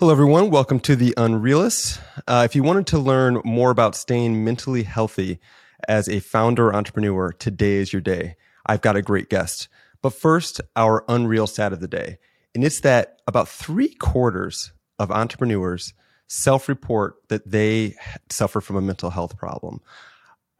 Hello, everyone. Welcome to The Unrealist. If you wanted to learn more about staying mentally healthy as a founder or entrepreneur, today is your day. I've got a great guest. But first, our Unreal Stat of the day. And it's that about 3/4 of entrepreneurs self-report that they suffer from a mental health problem.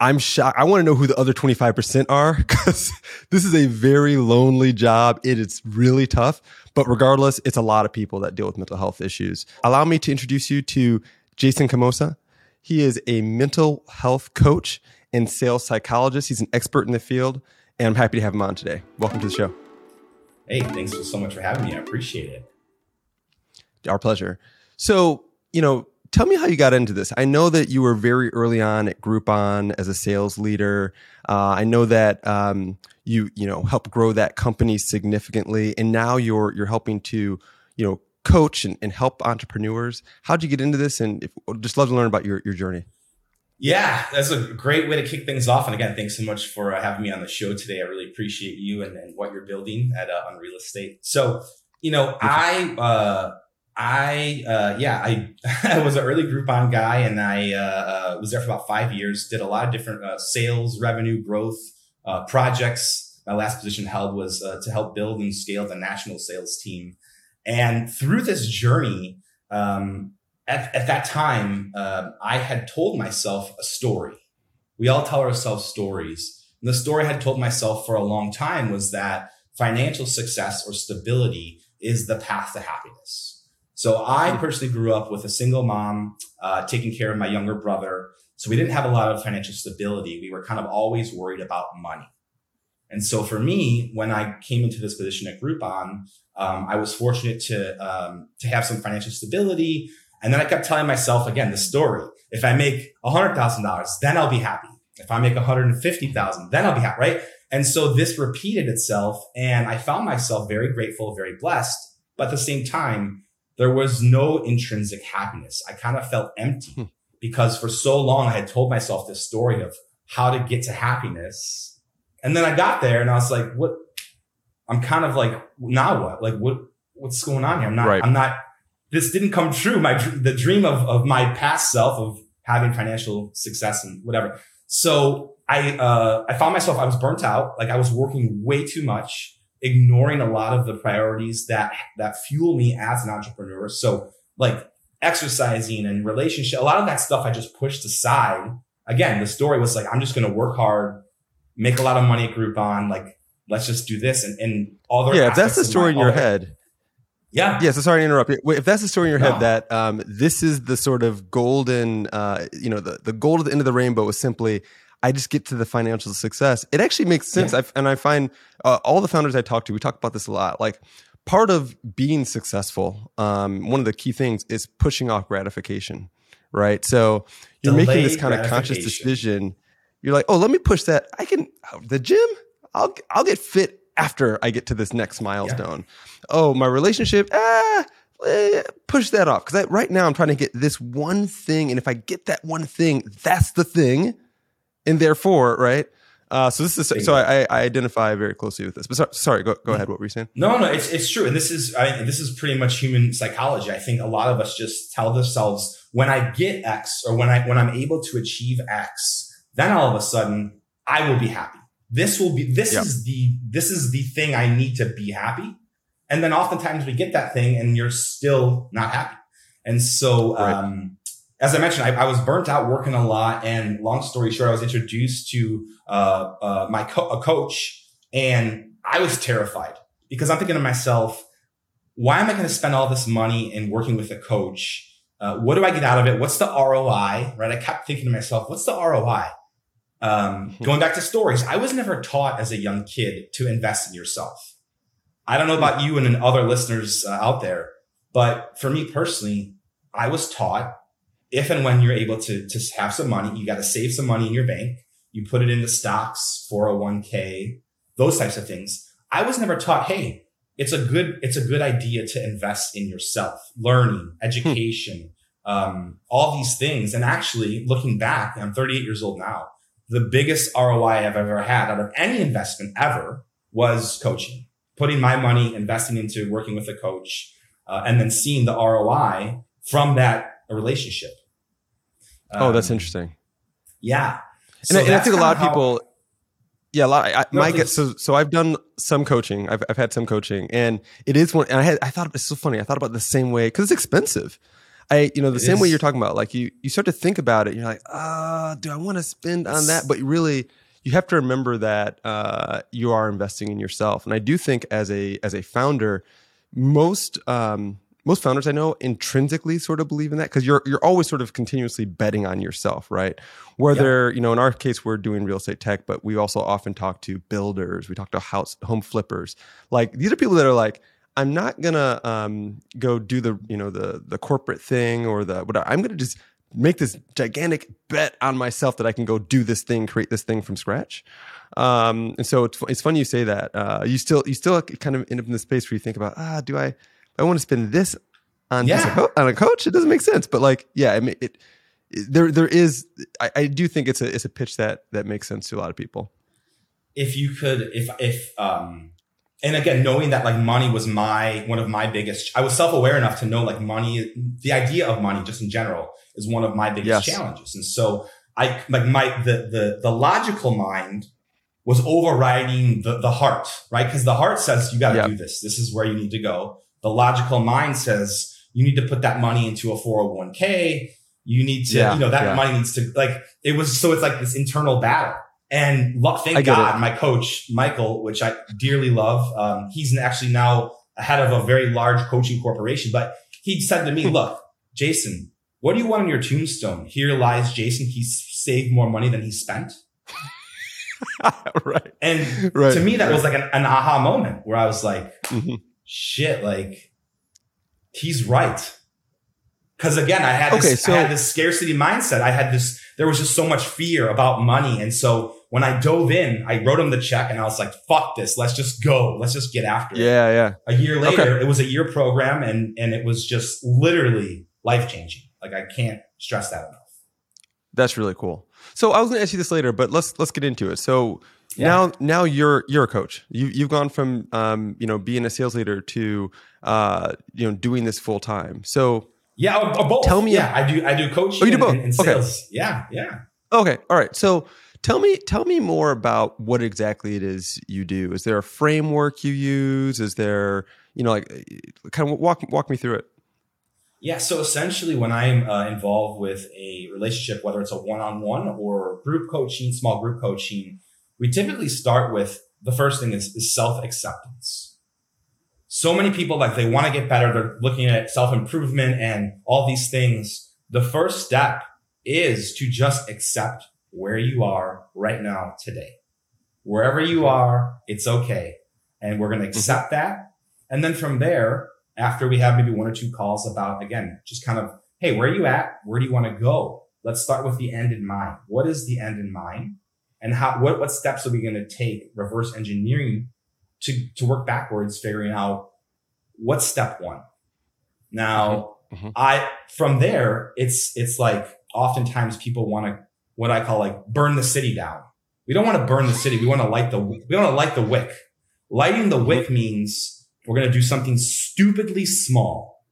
I'm shocked. I want to know who the other 25% are, because this is a very lonely job. It is really tough. But regardless, it's a lot of people that deal with mental health issues. Allow me to introduce you to Jason Komosa. He is a mental health coach and sales psychologist. He's an expert in the field, and I'm happy to have him on today. Welcome to the show. Hey, thanks so much for having me. I appreciate it. Our pleasure. So, tell me how you got into this. I know that you were very early on at Groupon as a sales leader. I know that you helped grow that company significantly, and now you're helping to coach and help entrepreneurs. How'd you get into this? And just love to learn about your journey. Yeah, that's a great way to kick things off. And again, thanks so much for having me on the show today. I really appreciate you and what you're building at Unreal Estate. So I was an early Groupon guy, and I was there for about 5 years, did a lot of different sales, revenue, growth projects. My last position held was to help build and scale the national sales team. And through this journey, at that time, I had told myself a story. We all tell ourselves stories. And the story I had told myself for a long time was that financial success or stability is the path to happiness. So I personally grew up with a single mom, taking care of my younger brother. So we didn't have a lot of financial stability. We were kind of always worried about money. And so for me, when I came into this position at Groupon, I was fortunate to have some financial stability. And then I kept telling myself, again, the story. If I make $100,000, then I'll be happy. If I make $150,000, then I'll be happy, right? And so this repeated itself, and I found myself very grateful, very blessed. But at the same time, there was no intrinsic happiness. I kind of felt empty because for so long I had told myself this story of how to get to happiness. And then I got there and I was like, what? I'm kind of like, now what? Like, what's going on here? This didn't come true. The dream of my past self of having financial success and whatever. So I found myself, I was burnt out. Like I was working way too much, ignoring a lot of the priorities that fuel me as an entrepreneur. So like exercising and relationship, a lot of that stuff I just pushed aside. Again, the story was like, I'm just going to work hard, make a lot of money at Groupon. Like, let's just do this. And all the if that's the story in your head. Yeah. Yeah. So sorry to interrupt. If that's the story in your head that this is the sort of golden, the gold at the end of the rainbow is simply, I just get to the financial success. It actually makes sense. Yeah. I find all the founders I talk to, we talk about this a lot. Like part of being successful, one of the key things is pushing off gratification, right? So you're making this kind of conscious decision. You're like, oh, let me push that. I'll get fit after I get to this next milestone. Yeah. Oh, my relationship, push that off. Because right now I'm trying to get this one thing. And if I get that one thing, that's the thing. And therefore, right? I identify very closely with this. But sorry, go ahead. What were you saying? No, it's true, and this is pretty much human psychology. I think a lot of us just tell ourselves, when I get X, or when I'm able to achieve X, then all of a sudden I will be happy. This is the thing I need to be happy. And then oftentimes we get that thing, and you're still not happy. And so. Right. As I mentioned, I was burnt out working a lot, and long story short, I was introduced to a coach, and I was terrified because I'm thinking to myself, why am I going to spend all this money in working with a coach? What do I get out of it? What's the ROI? Right? I kept thinking to myself, what's the ROI? Going back to stories, I was never taught as a young kid to invest in yourself. I don't know about you and other listeners out there, but for me personally, I was taught, if and when you're able to have some money, you got to save some money in your bank. You put it into stocks, 401k, those types of things. I was never taught, hey, it's a good idea to invest in yourself, learning, education, all these things. And actually, looking back, I'm 38 years old now. The biggest ROI I've ever had out of any investment ever was coaching, putting my money, investing into working with a coach. and then seeing the ROI from that relationship. Oh, that's interesting. Yeah. So and I think a lot of people, So I've done some coaching. I've had some coaching, and it is one. And I thought it's so funny. I thought about the same way because it's expensive. Way you're talking about. Like you start to think about it. You're like, do I want to spend on that? But really, you have to remember that you are investing in yourself. And I do think as a founder, most founders I know intrinsically sort of believe in that because you're always sort of continuously betting on yourself, right? Whether, in our case, we're doing real estate tech, but we also often talk to builders. We talk to home flippers. Like these are people that are like, I'm not going to go do the corporate thing or I'm going to just make this gigantic bet on myself that I can go do this thing, create this thing from scratch. And so it's funny you say that. You still kind of end up in this space where you think about, do I want to spend this on on a coach? It doesn't make sense, but I do think it's a pitch that makes sense to a lot of people. If you could, and again, knowing that money was one of my biggest, I was self-aware enough to know money, the idea of money just in general is one of my biggest challenges. And so I, the logical mind was overriding the heart, right? Because the heart says, you got to do this. This is where you need to go. The logical mind says you need to put that money into a 401k. You need to, money needs to it's like this internal battle. And thank God, my coach, Michael, which I dearly love. He's actually now head of a very large coaching corporation, but he said to me, look, Jason, what do you want on your tombstone? Here lies Jason. He saved more money than he spent. Right. And to me, that was like an aha moment where I was like, shit, he's right. Because again, I had this scarcity mindset. I had this, there was just so much fear about money. And so when I dove in, I wrote him the check and I was like, fuck this. Let's just go. Let's just get after it. Yeah, yeah. A year later, it was a year program and it was just literally life-changing. I can't stress that enough. That's really cool. So I was going to ask you this later, but let's get into it. So now you're a coach. You've gone from being a sales leader to doing this full time. So or both. Tell me, I do coaching. Oh, you do both. And sales. Okay. Yeah. Okay, all right. So tell me more about what exactly it is you do. Is there a framework you use? Is there kind of walk me through it? Yeah. So essentially when I'm involved with a relationship, whether it's a one-on-one or group coaching, small group coaching, we typically start with the first thing is self-acceptance. So many people, they want to get better. They're looking at self-improvement and all these things. The first step is to just accept where you are right now today. Wherever you are, it's okay. And we're going to accept that. And then from there, after we have maybe one or two calls about, again, just kind of, hey, where are you at? Where do you want to go? Let's start with the end in mind. What is the end in mind? And what steps are we going to take, reverse engineering to work backwards, figuring out what's step one? Now, from there, it's oftentimes people want to, what I call burn the city down. We don't want to burn the city. We want to light the wick. Lighting the wick means we're going to do something stupidly small.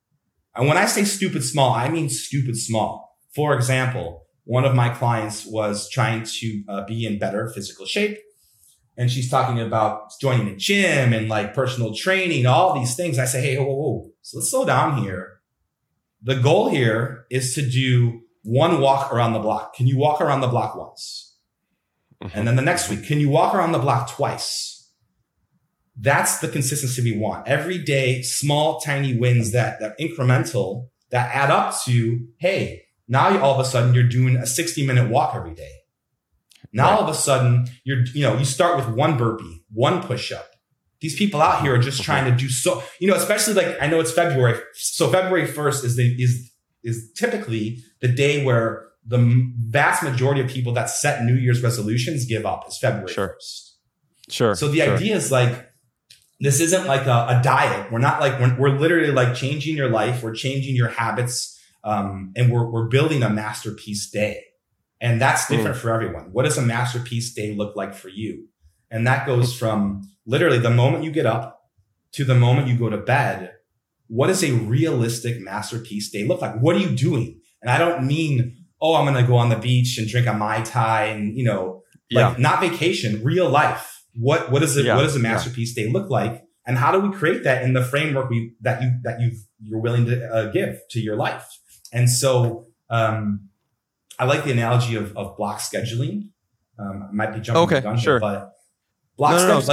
And when I say stupid small, I mean stupid small. For example, one of my clients was trying to be in better physical shape. And she's talking about joining a gym and personal training, all these things. I say, hey, whoa. So let's slow down here. The goal here is to do one walk around the block. Can you walk around the block once? And then the next week, can you walk around the block twice? That's the consistency we want. Every day, small, tiny wins that incremental that add up to, hey, now all of a sudden you're doing a 60-minute walk every day. Now all of a sudden you're, you start with one burpee, one push-up. These people out here are just trying to do so, especially I know it's February. So February 1st is typically the day where the vast majority of people that set New Year's resolutions give up is February 1st. Sure. So the idea is this isn't a diet. We're not we're literally changing your life. We're changing your habits. And we're building a masterpiece day. And that's different for everyone. What does a masterpiece day look like for you? And that goes from literally the moment you get up to the moment you go to bed. what does a realistic masterpiece day look like? What are you doing? And I don't mean, oh, I'm going to go on the beach and drink a Mai Tai and, you know, like not vacation, real life. What is it? What does a masterpiece day look like? And how do we create that in the framework that you're willing to give to your life? And so, I like the analogy of block scheduling. I might be jumping the gun here, but block scheduling,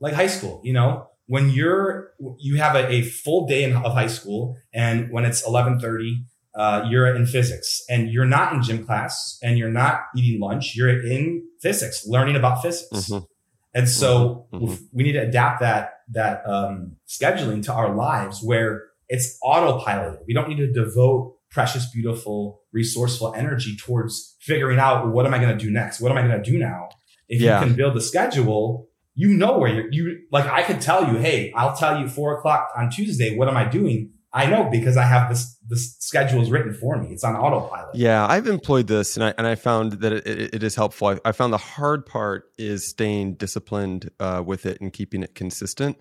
like high school, you know, when you have a full day of high school, and when it's 11:30, you're in physics and you're not in gym class and you're not eating lunch. You're in physics, learning about physics. Mm-hmm. And so we need to adapt that scheduling to our lives where it's autopilot. We don't need to devote precious, beautiful, resourceful energy towards figuring out, well, what am I going to do next? What am I going to do now? If you can build a schedule, you know where you like, I could tell you, hey, I'll tell you 4:00 on Tuesday. What am I doing? I know because I have this schedule is written for me. It's on autopilot. Yeah, I've employed this and I found that it is helpful. I found the hard part is staying disciplined with it and keeping it consistent.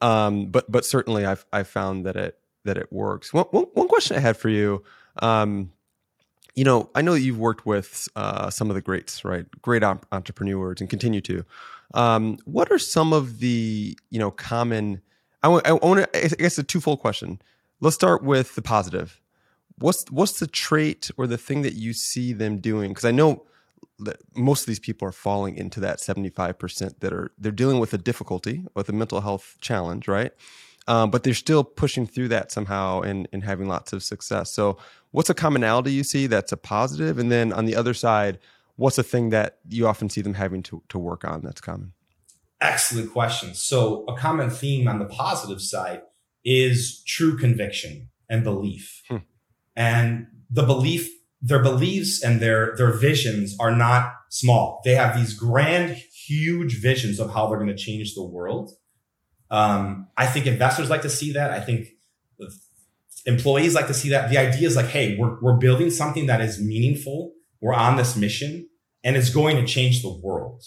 But certainly I've found that it works. One question I had for you, you know, I know that you've worked with some of the greats, right? Great entrepreneurs, and continue to. What are some of the, you know, common? I guess a twofold question. Let's start with the positive. What's the trait or the thing that you see them doing? Because I know that most of these people are falling into that 75% they're dealing with a difficulty, with a mental health challenge, right? But they're still pushing through that somehow and having lots of success. So what's a commonality you see that's a positive? And then on the other side, what's a thing that you often see them having to work on that's common? Excellent question. So a common theme on the positive side is true conviction and belief. And their beliefs and their visions are not small. They have these grand, huge visions of how they're going to change the world. I think investors like to see that. I think employees like to see that. The idea is like, hey, we're building something that is meaningful. We're on this mission and it's going to change the world.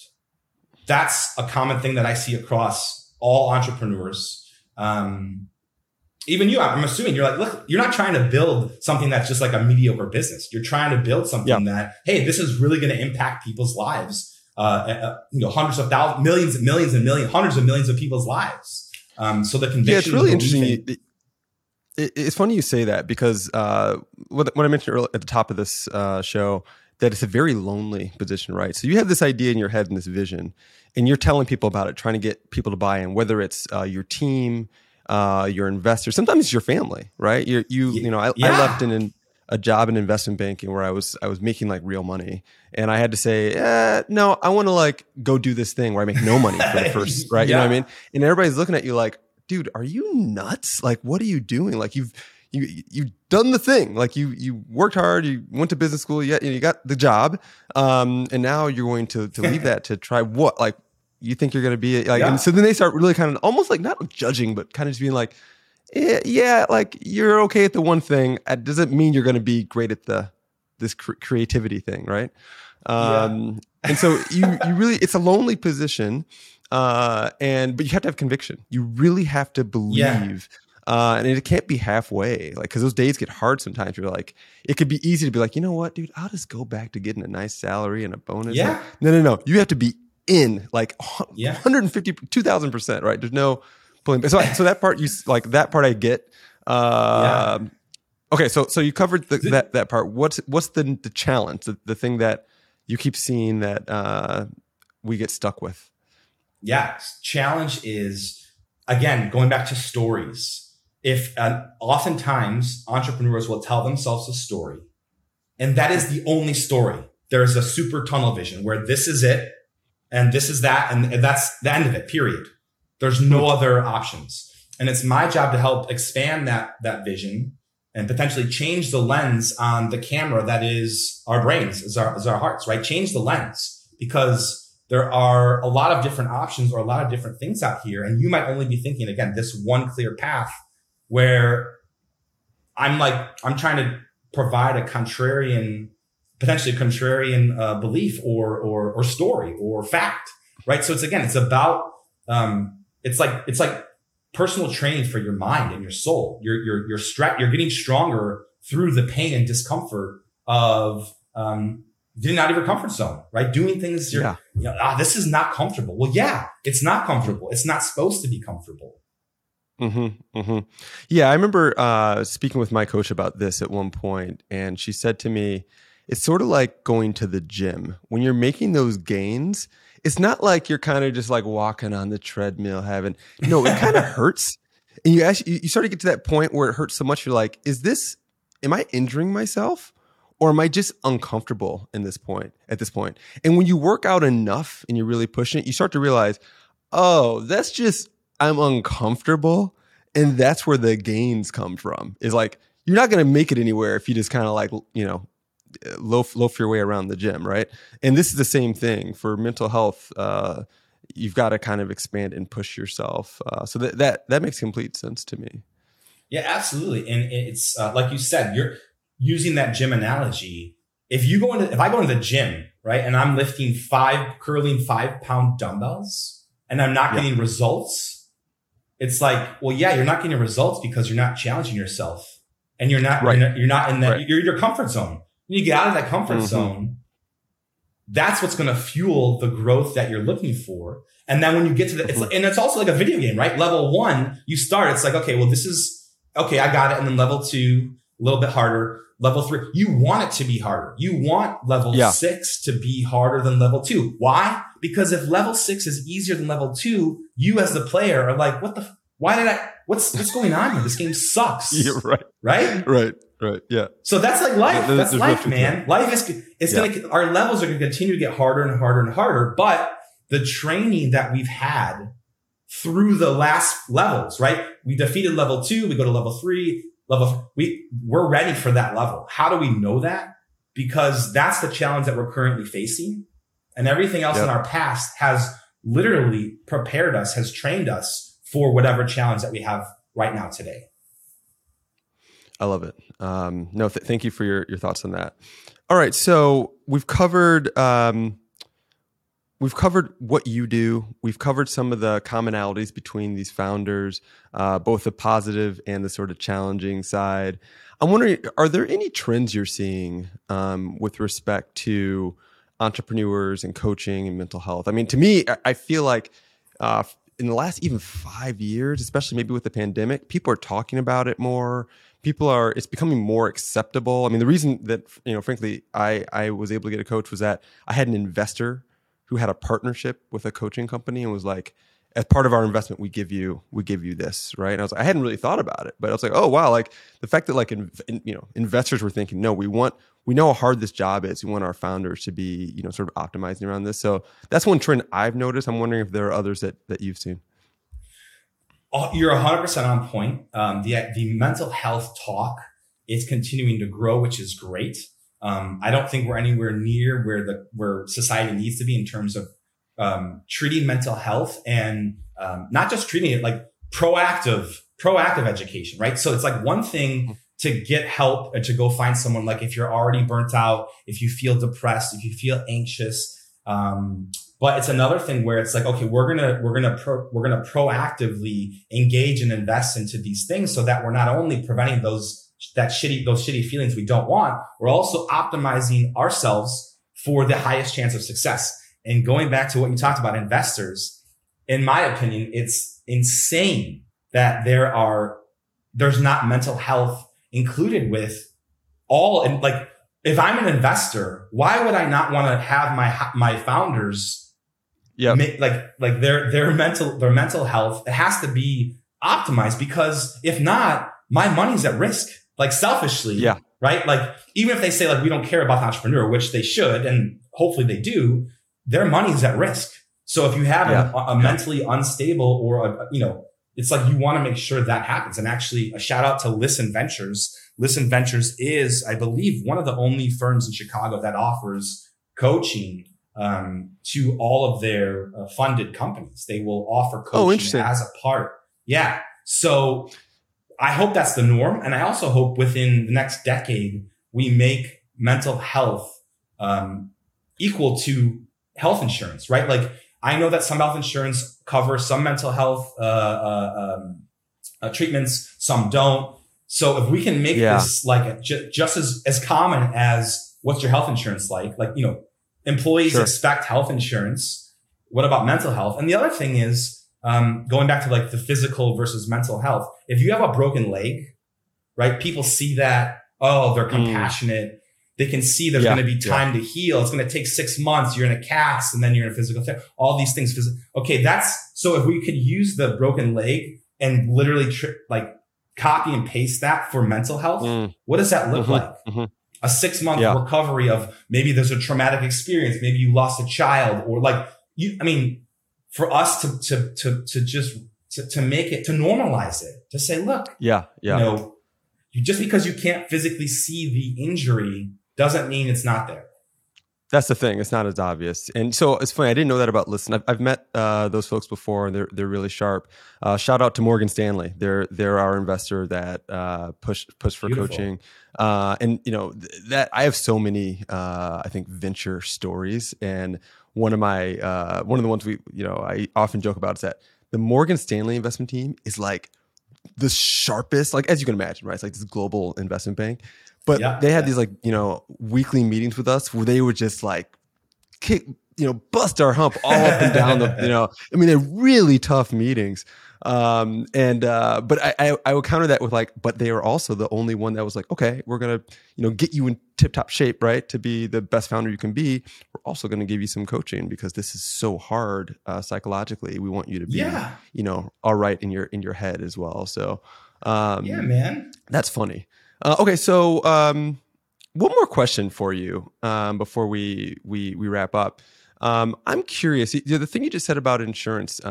That's a common thing that I see across all entrepreneurs. Even you, I'm assuming you're like, look, you're not trying to build something that's just like a mediocre business. You're trying to build something that, hey, this is really going to impact people's lives. You know, hundreds of thousands, millions and millions and millions, hundreds of millions of people's lives. So the conviction. Yeah, it's really interesting. It's funny you say that because when I mentioned earlier at the top of this show that it's a very lonely position, right? So you have this idea in your head and this vision, and you're telling people about it, trying to get people to buy in, whether it's your team, your investors, sometimes it's your family, right? I left a job in investment banking where I was making like real money, and I had to say, no, I want to like go do this thing where I make no money for the first, right? You know what I mean? And everybody's looking at you like, dude, are you nuts? Like, what are you doing? Like you've done the thing. Like you worked hard, you went to business school, you got the job. And now you're going to leave that to try what? Like you think you're going to be like, and so then they start really kind of almost like not judging, but kind of just being like, yeah, like you're okay at the one thing. It doesn't mean you're going to be great at this creativity thing, right? And so you really, it's a lonely position, but you have to have conviction. You really have to believe, and it can't be halfway. Like, because those days get hard sometimes. You're like, it could be easy to be like, you know what, dude, I'll just go back to getting a nice salary and a bonus. Yeah. Like, no. You have to be in like 150, 2,000%, right? There's no. So that part I get. Okay, so you covered that part. What's the challenge? The thing that you keep seeing that we get stuck with. Yeah, challenge is again going back to stories. If oftentimes entrepreneurs will tell themselves a story, and that is the only story. There's a super tunnel vision where this is it, and this is that, and that's the end of it. Period. There's no other options. And it's my job to help expand that vision and potentially change the lens on the camera that is our brains, is our hearts, right? Change the lens because there are a lot of different options or a lot of different things out here. And you might only be thinking, again, this one clear path where I'm trying to provide potentially a contrarian belief or story or fact, right? So it's about... it's like personal training for your mind and your soul. You're getting stronger through the pain and discomfort of getting out of your comfort zone, right? Doing things this is not comfortable. Well, yeah, it's not comfortable. It's not supposed to be comfortable. Mm-hmm, mm-hmm. Yeah, I remember speaking with my coach about this at one point, and she said to me, it's sort of like going to the gym. When you're making those gains, it's not like you're kind of just like walking on the treadmill having, no, it kind of hurts. And you actually, you sort of get to that point where it hurts so much. You're like, am I injuring myself, or am I just uncomfortable at this point? And when you work out enough and you're really pushing it, you start to realize, oh, that's just, I'm uncomfortable. And that's where the gains come from, is like, you're not going to make it anywhere if you just kind of like, loaf your way around the gym, right? And this is the same thing for mental health. You've got to kind of expand and push yourself. So that makes complete sense to me. Yeah, absolutely. And it's like you said, you're using that gym analogy. If I go into the gym, right, and I'm curling 5-pound dumbbells, and I'm not getting results, it's like, well, yeah, you're not getting results because you're not challenging yourself, and you're not in that, you're in your comfort zone. When you get out of that comfort zone, that's what's going to fuel the growth that you're looking for. And then when you get to it's also like a video game, right? Level 1, you start, it's like, okay, well, this is, okay, I got it. And then level 2, a little bit harder. Level 3, you want it to be harder. You want level 6 to be harder than level 2. Why? Because if level 6 is easier than level 2, you as the player are like, what's going on here? This game sucks. You're right. Right? Right. Right. Yeah. So that's like life. That's life, man. That. Life our levels are going to continue to get harder and harder and harder. But the training that we've had through the last levels, right? We defeated level 2. We go to level 3. We're ready for that level. How do we know that? Because that's the challenge that we're currently facing, and everything else in our past has literally prepared us, has trained us for whatever challenge that we have right now today. I love it. Thank you for your thoughts on that. All right, so we've covered what you do. We've covered some of the commonalities between these founders, both the positive and the sort of challenging side. I'm wondering, are there any trends you're seeing with respect to entrepreneurs and coaching and mental health? I mean, to me, I feel like in the last even 5 years, especially maybe with the pandemic, people are talking about it more. It's becoming more acceptable. I mean, the reason that, frankly, I was able to get a coach was that I had an investor who had a partnership with a coaching company and was like, as part of our investment, we give you this, right? And I was like, I hadn't really thought about it, but I was like, oh, wow. Like the fact that investors were thinking, no, we know how hard this job is. We want our founders to be, sort of optimizing around this. So that's one trend I've noticed. I'm wondering if there are others that you've seen. You're 100% on point. The mental health talk is continuing to grow, which is great. I don't think we're anywhere near where society needs to be in terms of treating mental health and not just treating it, like proactive education, right? So it's like one thing to get help and to go find someone, like if you're already burnt out, if you feel depressed, if you feel anxious, but it's another thing where it's like, okay, we're gonna proactively engage and invest into these things so that we're not only preventing those shitty feelings we don't want, we're also optimizing ourselves for the highest chance of success. And going back to what you talked about, investors, in my opinion, it's insane that there's not mental health included with all, and like, if I'm an investor, why would I not want to have my founders? Yeah, like their mental health, it has to be optimized, because if not, my money's at risk, like selfishly, right? Like even if they say like, we don't care about the entrepreneur, which they should, and hopefully they do, their money's at risk. So if you have a mentally unstable or it's like you want to make sure that happens. And actually a shout out to Listen Ventures. Listen Ventures is, I believe, one of the only firms in Chicago that offers coaching to all of their funded companies. They will offer coaching as a part. Yeah. So I hope that's the norm. And I also hope within the next decade, we make mental health equal to health insurance, right? Like I know that some health insurance covers some mental health treatments, some don't. So if we can make this like a, just as common as what's your health insurance like, you know, employees expect health insurance. What about mental health? And the other thing is, going back to like the physical versus mental health. If you have a broken leg, right? People see that. Oh, they're compassionate. They can see there's going to be time to heal. It's going to take 6 months. You're in a cast and then you're in a physical therapy. All these things. Okay. That's so if we could use the broken leg and literally like copy and paste that for mental health, what does that look like? A 6 month recovery of maybe there's a traumatic experience. Maybe you lost a child or like you, I mean, for us to make it, to normalize it, to say, look, you know, just because you can't physically see the injury doesn't mean it's not there. That's the thing. It's not as obvious. And so it's funny. I didn't know that about Listen. I've met those folks before and they're really sharp. Shout out to Morgan Stanley. They're our investor that pushed for coaching. And you know, that I have so many I think venture stories, and one of the ones we, you know, I often joke about is that the Morgan Stanley investment team is like the sharpest, like as you can imagine, right? It's like this global investment bank, but they had these like, you know, weekly meetings with us where they would just like kick, you know, bust our hump all up and down the, you know, I mean, they're really tough meetings. But I would counter that with like, but they were also the only one that was like, okay, we're going to, you know, get you in tip top shape, right? To be the best founder you can be. We're also going to give you some coaching because this is so hard, psychologically. We want you to be, you know, all right in your head as well. So, yeah, man, that's funny. Okay. So, one more question for you, before we wrap up. I'm curious, the thing you just said about insurance,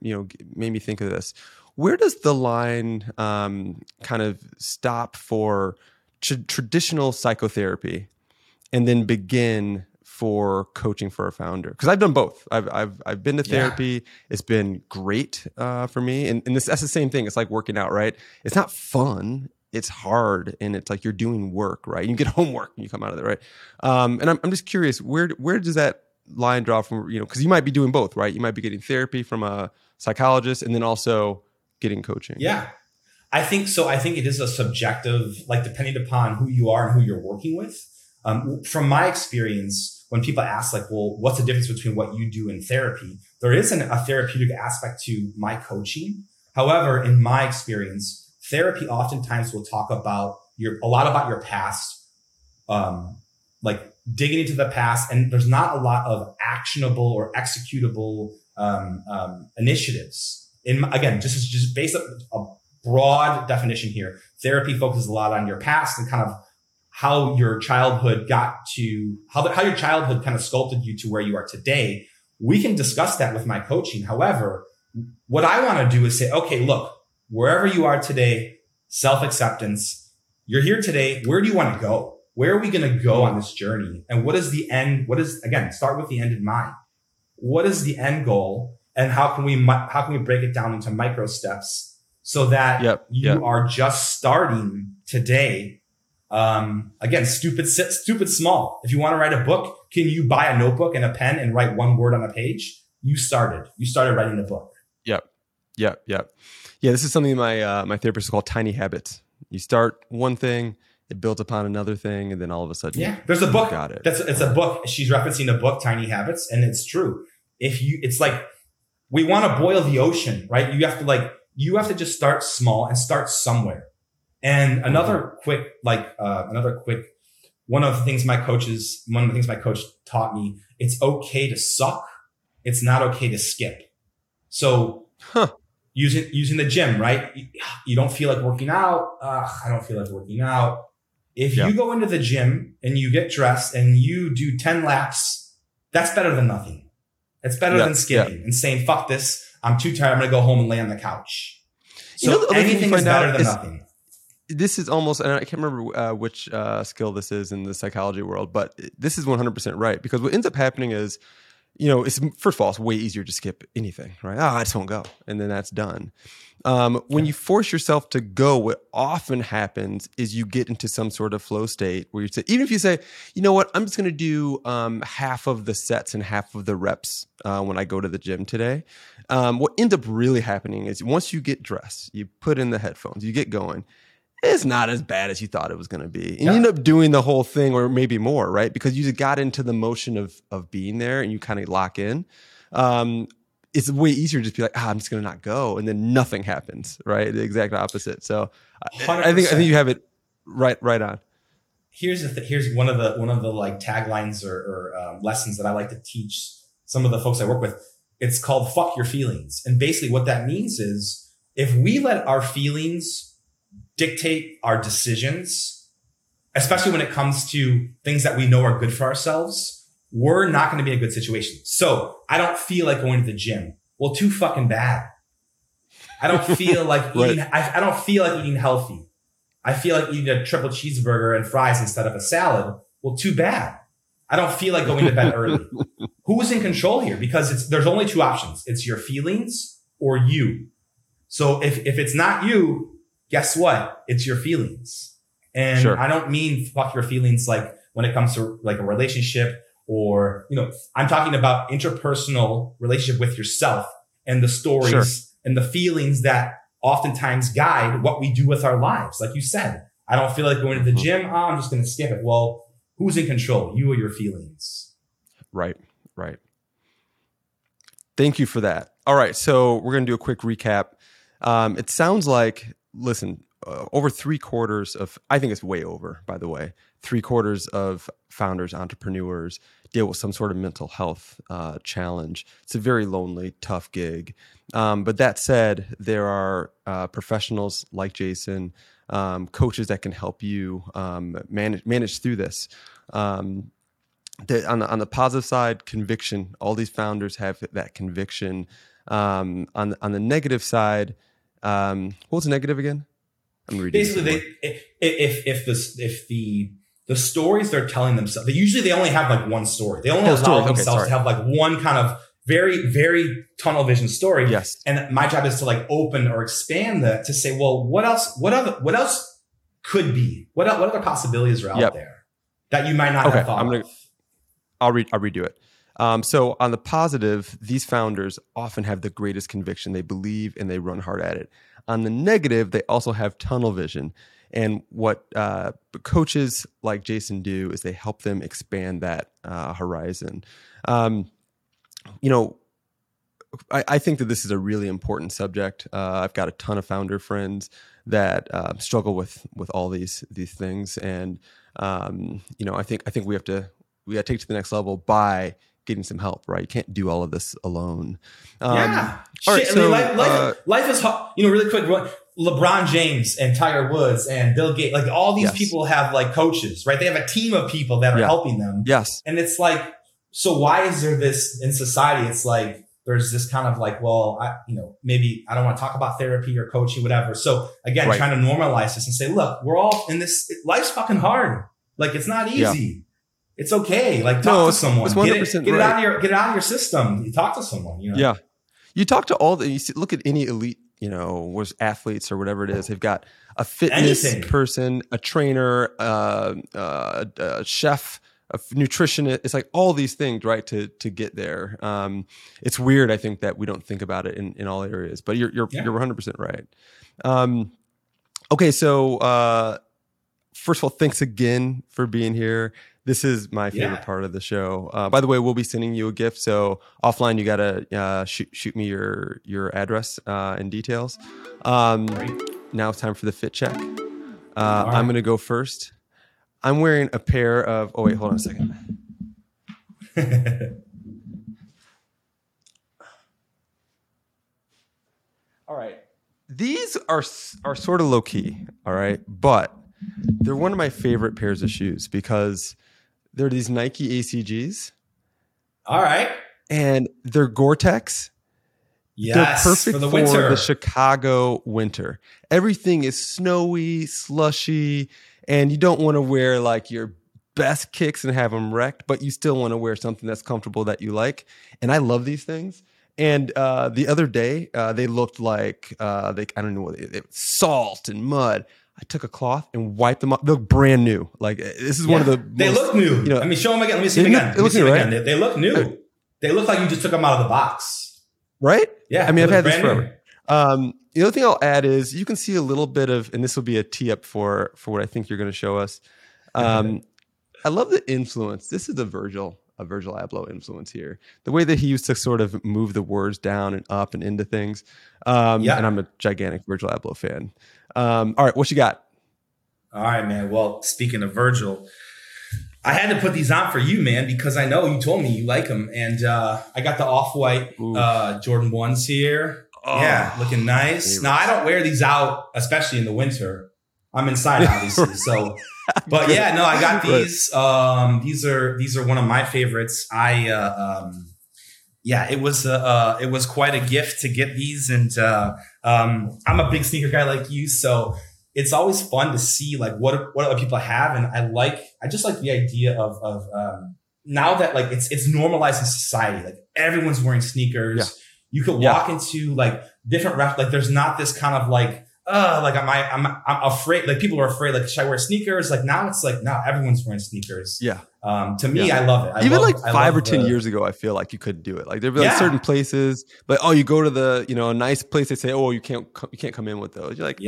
you know, made me think of this. Where does the line kind of stop for traditional psychotherapy and then begin for coaching for a founder? Because I've done both. I've been to therapy. Yeah. It's been great for me. And that's the same thing. It's like working out, right? It's not fun. It's hard, and it's like you're doing work, right? You get homework and you come out of it, right? And I'm just curious, where does that line draw from, you know, because you might be doing both, right? You might be getting therapy from a psychologist and then also getting coaching. Yeah, I think so. I think it is a subjective, like depending upon who you are and who you're working with. From my experience, when people ask like, well, what's the difference between what you do and therapy? There isn't a therapeutic aspect to my coaching. However, in my experience, therapy oftentimes will talk about a lot about your past, like digging into the past, and there's not a lot of actionable or executable initiatives. Again, just based on a broad definition here, therapy focuses a lot on your past and kind of how your childhood how your childhood kind of sculpted you to where you are today. We can discuss that with my coaching. However, what I want to do is say, okay, look, wherever you are today, self-acceptance, you're here today. Where do you want to go? Where are we going to go on this journey? And what is the end? Again, start with the end in mind. What is the end goal? And how can we break it down into micro steps so that you are just starting today? Again, stupid small. If you want to write a book, can you buy a notebook and a pen and write one word on a page? You started writing a book. Yep. Yeah. This is something my therapist called tiny habits. You start one thing. It built upon another thing, and then all of a sudden, there's a book. Got it. It's a book. She's referencing a book, Tiny Habits, and it's true. It's like we want to boil the ocean, right? You have to just start small and start somewhere. And one of the things my coach taught me, it's okay to suck. It's not okay to skip. So. Huh. Using the gym, right? You don't feel like working out. I don't feel like working out. If you go into the gym and you get dressed and you do 10 laps, that's better than nothing. That's better than skipping and saying, fuck this. I'm too tired. I'm going to go home and lay on the couch. So anything is better than nothing. This is almost, and I can't remember which skill this is in the psychology world, but this is 100% right. Because what ends up happening is you know, it's, first of all, it's way easier to skip anything, right? I just won't go. And then that's done. When you force yourself to go, what often happens is you get into some sort of flow state where you say, even if you say, you know what, I'm just going to do half of the sets and half of the reps when I go to the gym today. What ends up really happening is once you get dressed, you put in the headphones, you get going. It's not as bad as you thought it was going to be. And you end up doing the whole thing or maybe more, right? Because you got into the motion of being there and you kind of lock in. It's way easier to just be like, I'm just going to not go. And then nothing happens, right? The exact opposite. So I think you have it right on. Here's one of the like taglines or lessons that I like to teach some of the folks I work with. It's called fuck your feelings. And basically what that means is if we let our feelings dictate our decisions, especially when it comes to things that we know are good for ourselves, we're not going to be in a good situation. So I don't feel like going to the gym. Well, too fucking bad. I don't feel like eating. Right. I don't feel like eating healthy. I feel like eating a triple cheeseburger and fries instead of a salad. Well, too bad. I don't feel like going to bed early. Who's in control here? Because there's only two options. It's your feelings or you. So if it's not you, guess what? It's your feelings. And sure. I don't mean fuck your feelings like when it comes to like a relationship or, you know, I'm talking about interpersonal relationship with yourself and the stories and the feelings that oftentimes guide what we do with our lives. Like you said, I don't feel like going to the gym. Oh, I'm just going to skip it. Well, who's in control? You or your feelings? Right. Thank you for that. All right. So we're going to do a quick recap. It sounds like, listen, over three quarters of founders, entrepreneurs deal with some sort of mental health challenge. It's a very lonely, tough gig. But that said, there are professionals like Jason, coaches that can help you manage through this. On the positive side, conviction. All these founders have that conviction. On the negative side, what's negative again? I'm reading. Basically, if the stories they're telling themselves, they only have like one story. They only allow themselves to have like one kind of very, very tunnel vision story. Yes. And my job is to like open or expand that to say, well, what else could be? What other possibilities are out there that you might not have thought of? I'll redo it. So on the positive, these founders often have the greatest conviction. They believe and they run hard at it. On the negative, they also have tunnel vision. And what coaches like Jason do is they help them expand that horizon. I think that this is a really important subject. I've got a ton of founder friends that struggle with all these things. And, I think we have to take it to the next level by getting some help, right? You can't do all of this alone. Life is hard. You know, really quick, LeBron James and Tiger Woods and Bill Gates, like all these people have like coaches, right? They have a team of people that are helping them. Yes. And it's like, so why is there this in society? It's like, there's this kind of like, well, maybe I don't want to talk about therapy or coaching, whatever. So again, trying to normalize this and say, look, we're all in this, life's fucking hard. Like it's not easy. Yeah. It's okay. Like talk to someone. Get it out of your system. You talk to someone. You know? Yeah, you talk to look at any elite, was athletes or whatever it is. They've got a fitness person, a trainer, a chef, a nutritionist. It's like all these things, right? To get there. It's weird. I think that we don't think about it in all areas. But you're 100% right. Okay, so first of all, thanks again for being here. This is my favorite part of the show. By the way, we'll be sending you a gift. So offline, you got to shoot me your address and details. Now it's time for the fit check. I'm going to go first. I'm wearing a pair of... Oh, wait, hold on a second. All right. These are sort of low-key, all right? But they're one of my favorite pairs of shoes because... they're these Nike ACGs. All right. And they're Gore-Tex. Yes. They're perfect for the Chicago winter. Everything is snowy, slushy, and you don't want to wear like your best kicks and have them wrecked, but you still want to wear something that's comfortable that you like. And I love these things. And the other day, they looked like, I don't know, what it was, salt and mud. I took a cloth and wiped them up. They look brand new. Like, this is one of the most, they look new. You know, I mean, show them again. Let me see them again. They look new. They look like you just took them out of the box. Right? Yeah. I mean, I've had this forever. The other thing I'll add is you can see a little bit of, and this will be a tee up for what I think you're going to show us. I love the influence. This is a Virgil Abloh influence here. The way that he used to sort of move the words down and up and into things. And I'm a gigantic Virgil Abloh fan. All right, what you got? All right, man. Well, speaking of Virgil, I had to put these on for you, man, because I know you told me you like them. And I got the Off-White Jordan 1s here. Oh, yeah, looking nice. Now, I don't wear these out, especially in the winter. I'm inside, obviously. So, but yeah, no, I got these. These are one of my favorites. It was quite a gift to get these, and I'm a big sneaker guy like you, so it's always fun to see like what other people have, and I just like the idea of now that like it's normalized in society, like everyone's wearing sneakers. Yeah. You could walk into like different ref, like there's not this kind of like. I'm afraid, like people are afraid, like, should I wear sneakers? Like now it's like, no, everyone's wearing sneakers. Yeah. To me, I love it. Even 10 years ago, I feel like you couldn't do it. Like there'd be like certain places, but you go to a nice place. They say, oh, you can't come in with those. You're like,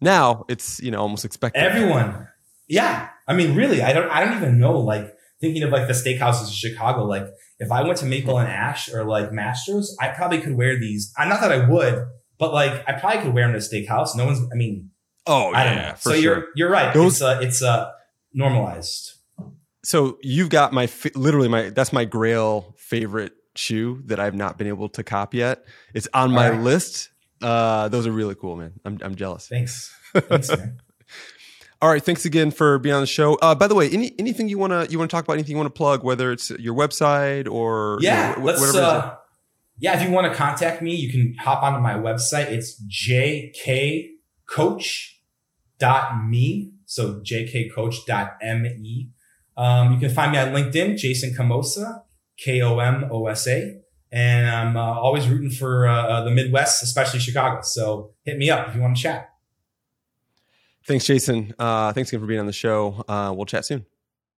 now it's, almost expected. Everyone. Yeah. I mean, really, I don't even know, like thinking of like the steakhouses in Chicago, like if I went to Maple and Ash or like Masters, I probably could wear these. Not that I would. But like, I probably could wear them to a steakhouse. No one's, I mean, I don't know. So you're right. It's normalized. So you've got that's my grail favorite shoe that I've not been able to cop yet. It's on my list. Those are really cool, man. I'm jealous. Thanks, man. All right. Thanks again for being on the show. By the way, anything you want to talk about, anything you want to plug, whether it's your website or whatever it is. Yeah, if you want to contact me, you can hop onto my website. It's jkcoach.me. So jkcoach.me. You can find me on LinkedIn, Jason Komosa, Komosa. And I'm always rooting for the Midwest, especially Chicago. So hit me up if you want to chat. Thanks, Jason. Thanks again for being on the show. We'll chat soon.